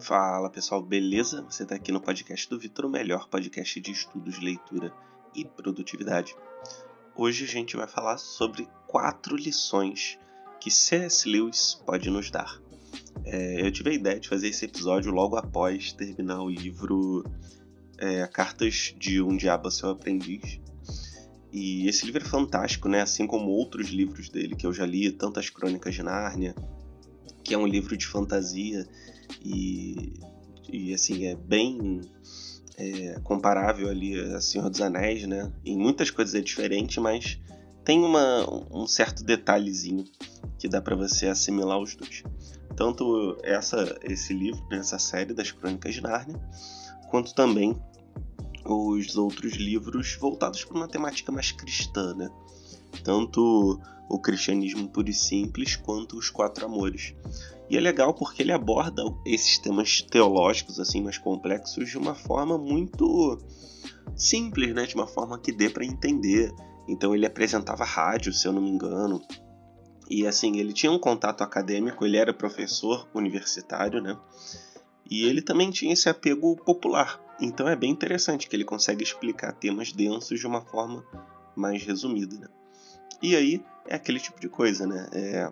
Fala pessoal, beleza? Você está aqui no podcast do Vitor, o melhor podcast de estudos, leitura e produtividade. Hoje a gente vai falar sobre 4 lições que C.S. Lewis pode nos dar. Eu tive a ideia de fazer esse episódio logo após terminar o livro Cartas de um Diabo ao Seu Aprendiz. E esse livro é fantástico, né? Assim como outros livros dele que eu já li, tanto as Crônicas de Nárnia, que é um livro de fantasia e assim, é bem comparável ali a Senhor dos Anéis, né? Em muitas coisas é diferente, mas tem um certo detalhezinho que dá para você assimilar os dois. Tanto esse livro, essa série das Crônicas de Nárnia, quanto também os outros livros voltados para uma temática mais cristã, né? Tanto o Cristianismo Puro e Simples quanto Os Quatro Amores. E é legal porque ele aborda esses temas teológicos assim, mais complexos de uma forma muito simples, né? De uma forma que dê para entender. Então ele apresentava rádio, se eu não me engano. E assim, ele tinha um contato acadêmico, ele era professor universitário, né? E ele também tinha esse apego popular. Então é bem interessante que ele consegue explicar temas densos de uma forma mais resumida, né? E aí é aquele tipo de coisa, né?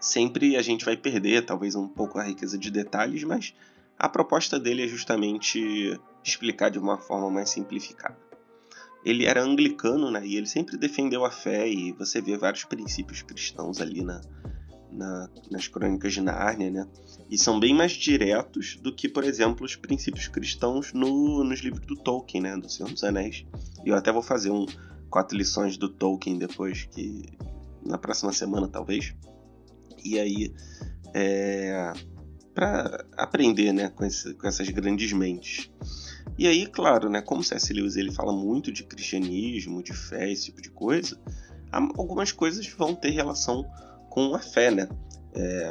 Sempre a gente vai perder talvez um pouco a riqueza de detalhes, mas a proposta dele é justamente explicar de uma forma mais simplificada. Ele era anglicano, né? E ele sempre defendeu a fé, e você vê vários princípios cristãos ali nas Crônicas de Nárnia, né? E são bem mais diretos do que, por exemplo, os princípios cristãos nos livros do Tolkien, né? Do Senhor dos Anéis. E eu até vou fazer 4 lições do Tolkien depois, que na próxima semana talvez. E aí, para aprender, né, com essas grandes mentes. E aí, claro, né, como C.S. Lewis ele fala muito de cristianismo, de fé, esse tipo de coisa, algumas coisas vão ter relação com a fé, né?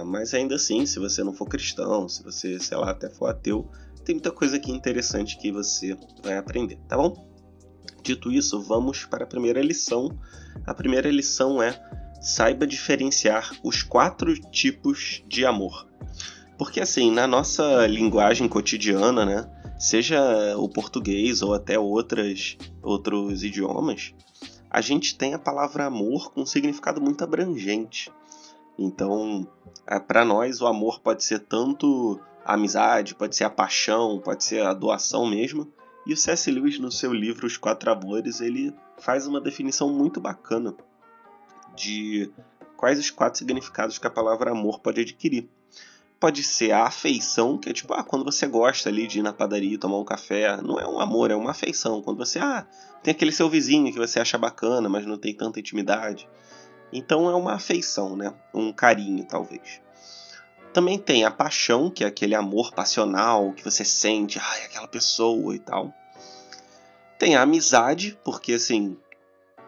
Mas ainda assim, se você não for cristão, se você, sei lá, até for ateu, tem muita coisa aqui interessante que você vai aprender, tá bom? Dito isso, vamos para a primeira lição. A primeira lição é: saiba diferenciar os 4 tipos de amor. Porque assim, na nossa linguagem cotidiana, né, seja o português ou até outros idiomas, a gente tem a palavra amor com um significado muito abrangente. Então, para nós, o amor pode ser tanto a amizade, pode ser a paixão, pode ser a doação mesmo. E o C.S. Lewis, no seu livro Os Quatro Amores, ele faz uma definição muito bacana de quais os 4 significados que a palavra amor pode adquirir. Pode ser a afeição, que é tipo, quando você gosta ali de ir na padaria e tomar um café, não é um amor, é uma afeição. Quando você, tem aquele seu vizinho que você acha bacana, mas não tem tanta intimidade. Então é uma afeição, né? Um carinho, talvez. Também tem a paixão, que é aquele amor passional que você sente, aquela pessoa e tal. Tem a amizade, porque assim,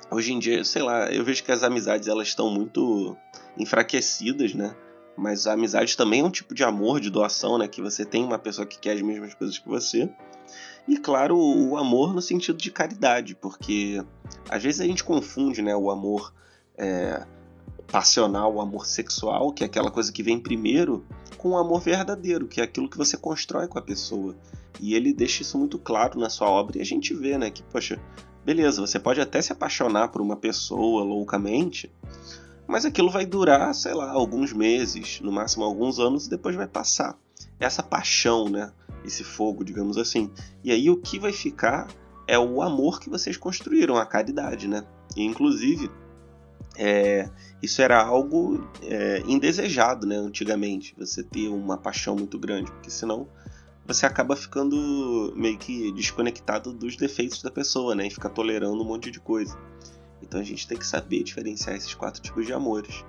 hoje em dia, sei lá, eu vejo que as amizades elas estão muito enfraquecidas, né? Mas a amizade também é um tipo de amor, de doação, né? Que você tem uma pessoa que quer as mesmas coisas que você. E claro, o amor no sentido de caridade, porque às vezes a gente confunde, né, o amor passional, o amor sexual, que é aquela coisa que vem primeiro, com o amor verdadeiro, que é aquilo que você constrói com a pessoa. E ele deixa isso muito claro na sua obra, e a gente vê, né, que, poxa, beleza, você pode até se apaixonar por uma pessoa loucamente, mas aquilo vai durar, sei lá, alguns meses, no máximo alguns anos, e depois vai passar. Essa paixão, né, esse fogo, digamos assim. E aí o que vai ficar é o amor que vocês construíram, a caridade, né? E, inclusive, isso era algo indesejado, né, antigamente, você ter uma paixão muito grande, porque senão você acaba ficando meio que desconectado dos defeitos da pessoa, né, e fica tolerando um monte de coisa. Então a gente tem que saber diferenciar esses 4 tipos de amores.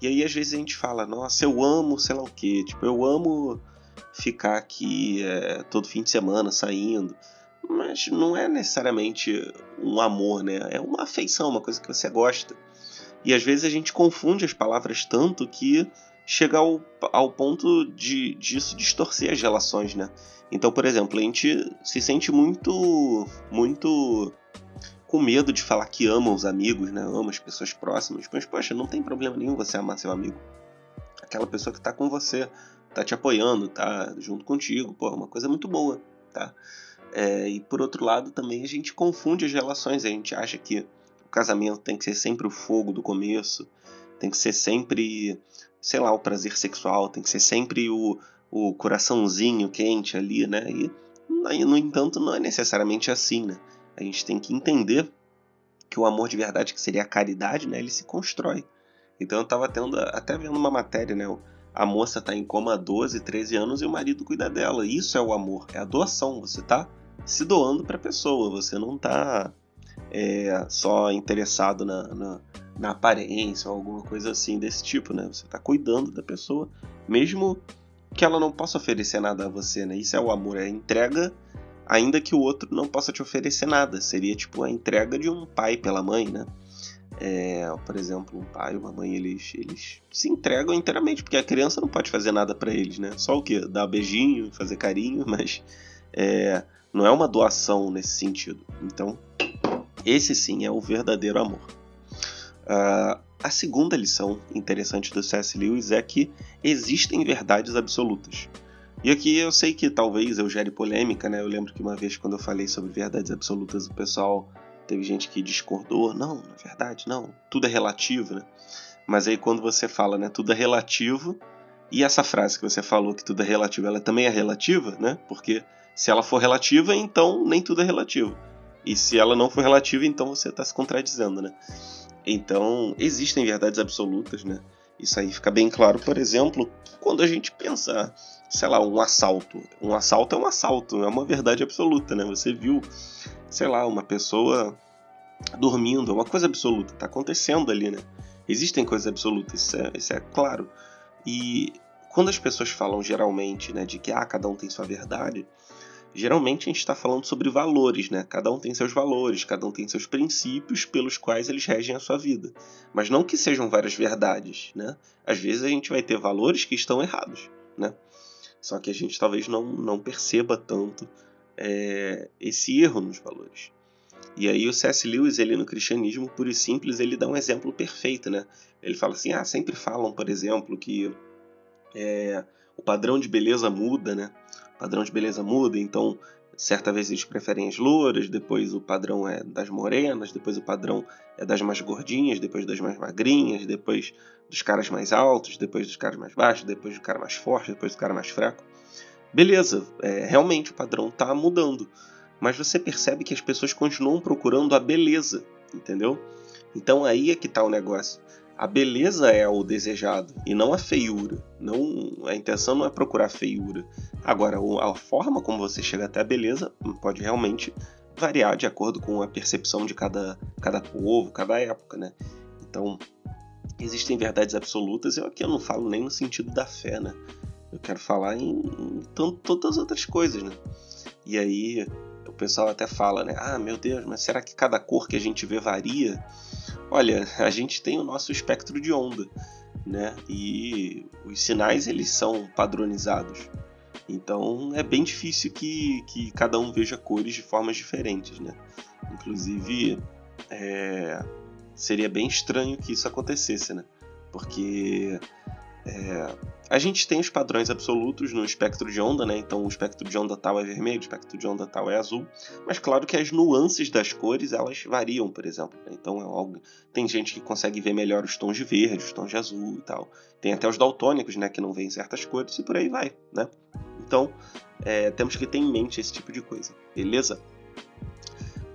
E aí às vezes a gente fala, nossa, eu amo sei lá o quê, tipo, eu amo ficar aqui todo fim de semana saindo. Mas não é necessariamente um amor, né? É uma afeição, uma coisa que você gosta. E às vezes a gente confunde as palavras tanto que chega ao ponto de isso distorcer as relações, né? Então, por exemplo, a gente se sente muito, muito com medo de falar que ama os amigos, né? Ama as pessoas próximas. Mas, poxa, não tem problema nenhum você amar seu amigo. Aquela pessoa que está com você. tá te apoiando, tá junto contigo, pô, é uma coisa muito boa, tá? E por outro lado também a gente confunde as relações, a gente acha que o casamento tem que ser sempre o fogo do começo, tem que ser sempre, sei lá, o prazer sexual, tem que ser sempre o coraçãozinho quente ali, né? E no entanto não é necessariamente assim, né? A gente tem que entender que o amor de verdade, que seria a caridade, né, ele se constrói. Então eu estava até vendo uma matéria, né? A moça está em coma há 12, 13 anos e o marido cuida dela. Isso é o amor, é a doação. Você está se doando para a pessoa, você não está só interessado na aparência ou alguma coisa assim desse tipo, né? Você está cuidando da pessoa, mesmo que ela não possa oferecer nada a você, né? Isso é o amor, é a entrega, ainda que o outro não possa te oferecer nada. Seria tipo a entrega de um pai pela mãe, né? Por exemplo, um pai e uma mãe, eles se entregam inteiramente, porque a criança não pode fazer nada para eles, né? Só o quê? Dar beijinho, fazer carinho, mas não é uma doação nesse sentido. Então, esse sim é o verdadeiro amor. A segunda lição interessante do C.S. Lewis é que existem verdades absolutas. E aqui eu sei que talvez eu gere polêmica, né? Eu lembro que uma vez, quando eu falei sobre verdades absolutas, o pessoal... teve gente que discordou, não, na verdade, não, tudo é relativo, né? Mas aí quando você fala, né, tudo é relativo, e essa frase que você falou, que tudo é relativo, ela também é relativa, né? Porque se ela for relativa, então nem tudo é relativo. E se ela não for relativa, então você está se contradizendo, né? Então, existem verdades absolutas, né? Isso aí fica bem claro, por exemplo, quando a gente pensa, sei lá, um assalto. Um assalto é um assalto, é uma verdade absoluta, né? Você viu, sei lá, uma pessoa dormindo, é uma coisa absoluta, tá acontecendo ali, né? Existem coisas absolutas, isso é claro. E quando as pessoas falam geralmente, né, de que cada um tem sua verdade, geralmente a gente está falando sobre valores, né? Cada um tem seus valores, cada um tem seus princípios pelos quais eles regem a sua vida. Mas não que sejam várias verdades, né? Às vezes a gente vai ter valores que estão errados, né? Só que a gente talvez não perceba tanto esse erro nos valores. E aí o C.S. Lewis, ele no Cristianismo Puro e Simples, ele dá um exemplo perfeito, né? Ele fala assim, sempre falam, por exemplo, que o padrão de beleza muda, né? Então certa vez eles preferem as louras, depois o padrão é das morenas, depois o padrão é das mais gordinhas, depois das mais magrinhas, depois dos caras mais altos, depois dos caras mais baixos, depois do cara mais forte, depois do cara mais fraco. Beleza, realmente o padrão está mudando, mas você percebe que as pessoas continuam procurando a beleza, entendeu? Então aí é que está o negócio. A beleza é o desejado e não a feiura. Não, a intenção não é procurar feiura. Agora, a forma como você chega até a beleza pode realmente variar de acordo com a percepção de cada povo, cada época, né? Então, existem verdades absolutas. Aqui eu não falo nem no sentido da fé, né? Eu quero falar em todas as outras coisas, né? E aí, o pessoal até fala, né? Ah, meu Deus, mas será que cada cor que a gente vê varia? Olha, a gente tem o nosso espectro de onda, né? E os sinais, eles são padronizados. Então, é bem difícil que cada um veja cores de formas diferentes, né? Inclusive, seria bem estranho que isso acontecesse, né? Porque a gente tem os padrões absolutos no espectro de onda, né? Então, o espectro de onda tal é vermelho, o espectro de onda tal é azul. Mas, claro que as nuances das cores, elas variam, por exemplo. Então, tem gente que consegue ver melhor os tons de verde, os tons de azul e tal. Tem até os daltônicos, né? Que não veem certas cores e por aí vai, né? Então, temos que ter em mente esse tipo de coisa, beleza?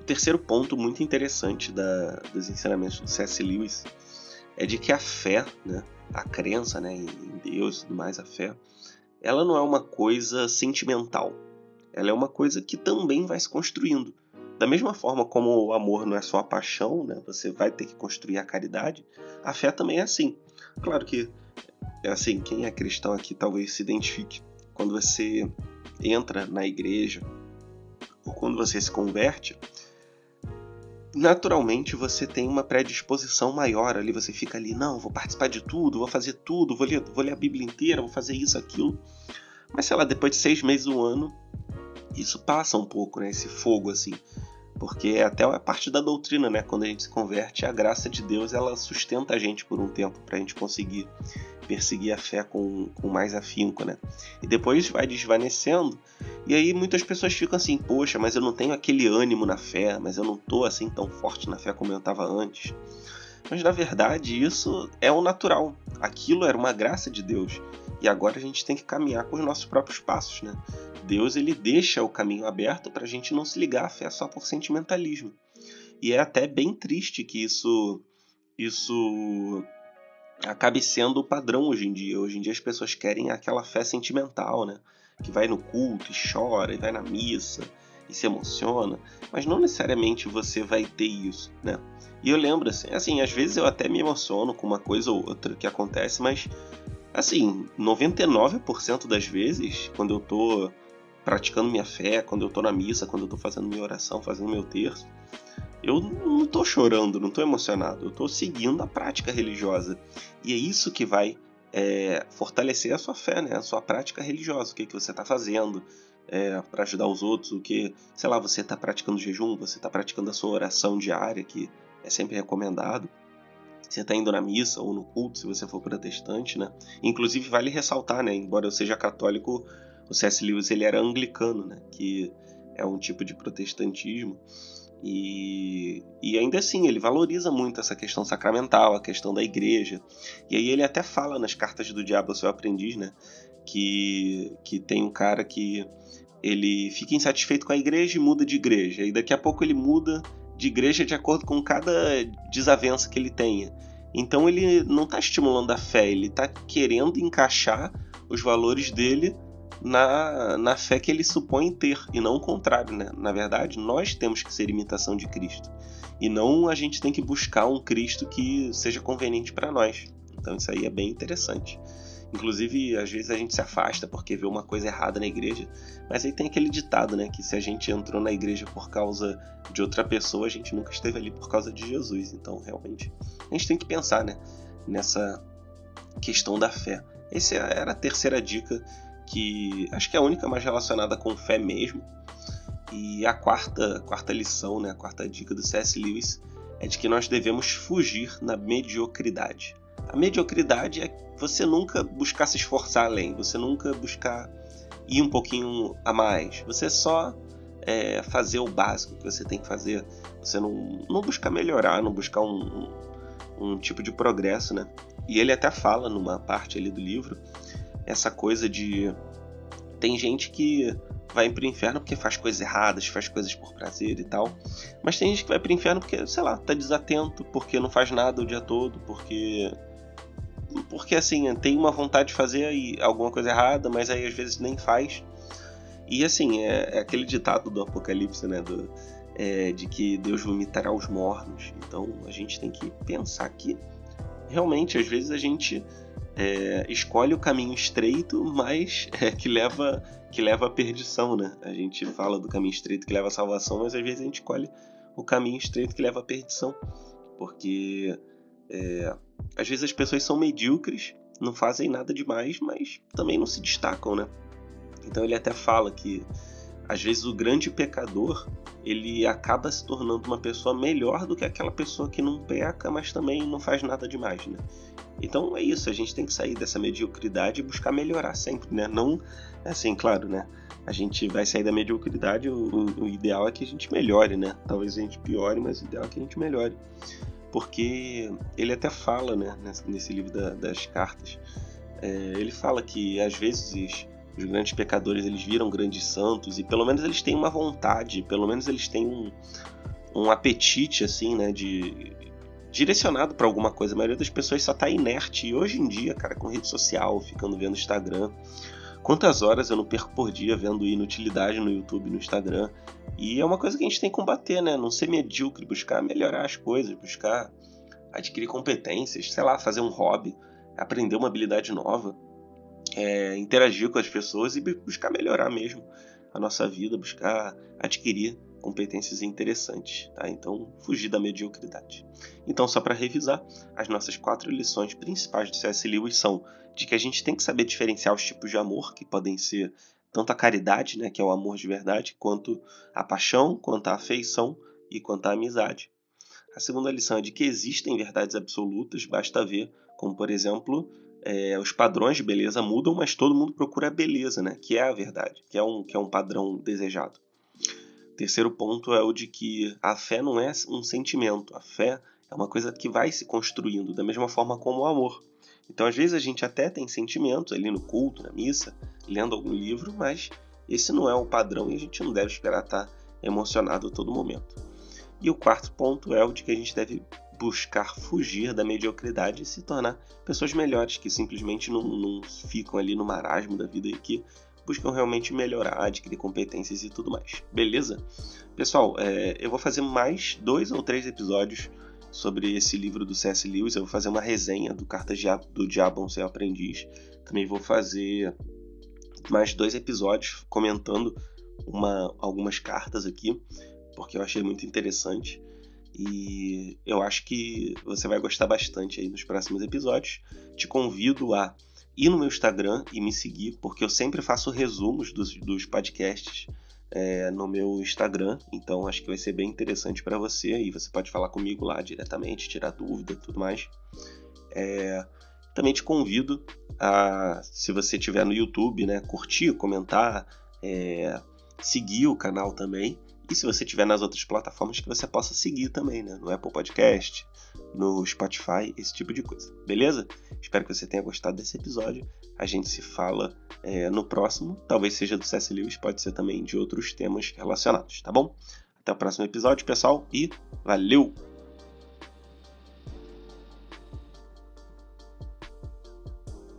O terceiro ponto muito interessante dos ensinamentos do C.S. Lewis é de que a fé, né? A crença, né, em Deus e tudo mais, a fé, ela não é uma coisa sentimental. Ela é uma coisa que também vai se construindo. Da mesma forma como o amor não é só a paixão, né, você vai ter que construir a caridade, a fé também é assim. Claro que, assim, quem é cristão aqui talvez se identifique. Quando você entra na igreja, ou quando você se converte, naturalmente você tem uma predisposição maior ali, você fica ali, não, vou participar de tudo, vou fazer tudo, vou ler a Bíblia inteira, vou fazer isso, aquilo. Mas sei lá, depois de 6 meses, um ano, isso passa um pouco, né, esse fogo assim. porque é até a parte da doutrina, né? Quando a gente se converte, a graça de Deus ela sustenta a gente por um tempo para a gente conseguir perseguir a fé com mais afinco, né? E depois vai desvanecendo, e aí muitas pessoas ficam assim, poxa, mas eu não tenho aquele ânimo na fé, mas eu não tô assim tão forte na fé como eu estava antes. Mas na verdade isso é o natural, aquilo era uma graça de Deus, e agora a gente tem que caminhar com os nossos próprios passos, né? Deus ele deixa o caminho aberto para a gente não se ligar à fé só por sentimentalismo, e é até bem triste que isso acabe sendo o padrão hoje em dia. Hoje em dia as pessoas querem aquela fé sentimental, né? Que vai no culto e chora, e vai na missa e se emociona, mas não necessariamente você vai ter isso, né? E eu lembro, assim, às vezes eu até me emociono com uma coisa ou outra que acontece, mas, assim, 99% das vezes, quando eu tô praticando minha fé, quando eu tô na missa, quando eu tô fazendo minha oração, fazendo meu terço, eu não tô chorando, não tô emocionado, eu tô seguindo a prática religiosa. E é isso que vai fortalecer a sua fé, né? A sua prática religiosa, o que você tá fazendo, para ajudar os outros, o que, sei lá, você está praticando jejum, você está praticando a sua oração diária, que é sempre recomendado, você está indo na missa ou no culto, se você for protestante, né? Inclusive, vale ressaltar, né? Embora eu seja católico, o C.S. Lewis ele era anglicano, né? Que é um tipo de protestantismo, e ainda assim, ele valoriza muito essa questão sacramental, a questão da igreja, e aí ele até fala nas Cartas do Diabo ao Seu Aprendiz, né? Que tem um cara que ele fica insatisfeito com a igreja e muda de igreja, e daqui a pouco ele muda de igreja de acordo com cada desavença que ele tenha. Então ele não está estimulando a fé, ele está querendo encaixar os valores dele na fé que ele supõe ter, e não o contrário, né? Na verdade, nós temos que ser imitação de Cristo, e não a gente tem que buscar um Cristo que seja conveniente para nós. Então isso aí é bem interessante. Inclusive, às vezes a gente se afasta porque vê uma coisa errada na igreja, mas aí tem aquele ditado, né, que se a gente entrou na igreja por causa de outra pessoa, a gente nunca esteve ali por causa de Jesus. Então, realmente, a gente tem que pensar, né, nessa questão da fé. Essa era a terceira dica, que acho que é a única mais relacionada com fé mesmo. E a quarta lição, né, a quarta dica do C.S. Lewis é de que nós devemos fugir da mediocridade. A mediocridade é você nunca buscar se esforçar além, você nunca buscar ir um pouquinho a mais, você só fazer o básico que você tem que fazer, você não buscar melhorar, não buscar um tipo de progresso, né? E ele até fala numa parte ali do livro, essa coisa de tem gente que vai pro inferno porque faz coisas erradas, faz coisas por prazer e tal, mas tem gente que vai pro inferno porque, sei lá, tá desatento, porque não faz nada o dia todo, porque assim, tem uma vontade de fazer alguma coisa errada, mas aí às vezes nem faz. E assim, é aquele ditado do Apocalipse, né, de que Deus vomitará os mornos. Então a gente tem que pensar que realmente às vezes a gente escolhe o caminho estreito, mas que leva à perdição, né? A gente fala do caminho estreito que leva à salvação, mas às vezes a gente escolhe o caminho estreito que leva à perdição, porque às vezes as pessoas são medíocres, não fazem nada demais, mas também não se destacam, né? Então ele até fala que às vezes o grande pecador ele acaba se tornando uma pessoa melhor do que aquela pessoa que não peca, mas também não faz nada demais, né? Então é isso, a gente tem que sair dessa mediocridade e buscar melhorar sempre, né? Não, assim, claro, né? A gente vai sair da mediocridade, o ideal é que a gente melhore, né? Talvez a gente piore, mas o ideal é que a gente melhore. Porque ele até fala, né, nesse livro das cartas, ele fala que às vezes os grandes pecadores eles viram grandes santos, e pelo menos eles têm uma vontade, pelo menos eles têm um apetite, assim, né, direcionado para alguma coisa. A maioria das pessoas só tá inerte. E hoje em dia, cara, com rede social, ficando vendo Instagram, quantas horas eu não perco por dia vendo inutilidade no YouTube, no Instagram? E é uma coisa que a gente tem que combater, né? Não ser medíocre, buscar melhorar as coisas, buscar adquirir competências, sei lá, fazer um hobby, aprender uma habilidade nova, interagir com as pessoas e buscar melhorar mesmo a nossa vida, buscar adquirir competências interessantes, tá? Então, fugir da mediocridade. Então, só para revisar, as nossas 4 lições principais do C.S. Lewis são de que a gente tem que saber diferenciar os tipos de amor, que podem ser tanto a caridade, né, que é o amor de verdade, quanto a paixão, quanto a afeição, e quanto à amizade. A segunda lição é de que existem verdades absolutas, basta ver, como por exemplo, os padrões de beleza mudam, mas todo mundo procura a beleza, né? Que é a verdade, que é um padrão desejado. Terceiro ponto é o de que a fé não é um sentimento, a fé é uma coisa que vai se construindo, da mesma forma como o amor. Então, às vezes, a gente até tem sentimentos ali no culto, na missa, lendo algum livro, mas esse não é o padrão e a gente não deve esperar estar emocionado a todo momento. E o quarto ponto é o de que a gente deve buscar fugir da mediocridade e se tornar pessoas melhores, que simplesmente não ficam ali no marasmo da vida e que buscam realmente melhorar, adquirir competências e tudo mais. Beleza? Pessoal, eu vou fazer mais 2 ou 3 episódios sobre esse livro do C.S. Lewis. Eu vou fazer uma resenha do Cartas do Diabo ao Seu Aprendiz. Também vou fazer mais 2 episódios comentando algumas cartas aqui, porque eu achei muito interessante. E eu acho que você vai gostar bastante aí nos próximos episódios. Te convido a ir no meu Instagram e me seguir, porque eu sempre faço resumos dos podcasts no meu Instagram, então acho que vai ser bem interessante para você, e você pode falar comigo lá diretamente, tirar dúvida e tudo mais. Também te convido a, se você estiver no YouTube, né, curtir, comentar, seguir o canal também, e se você estiver nas outras plataformas que você possa seguir também, né, no Apple Podcast, no Spotify, esse tipo de coisa, beleza? Espero que você tenha gostado desse episódio. A gente se fala no próximo, talvez seja do C.S. Lewis, pode ser também de outros temas relacionados, tá bom? Até o próximo episódio, pessoal, e valeu!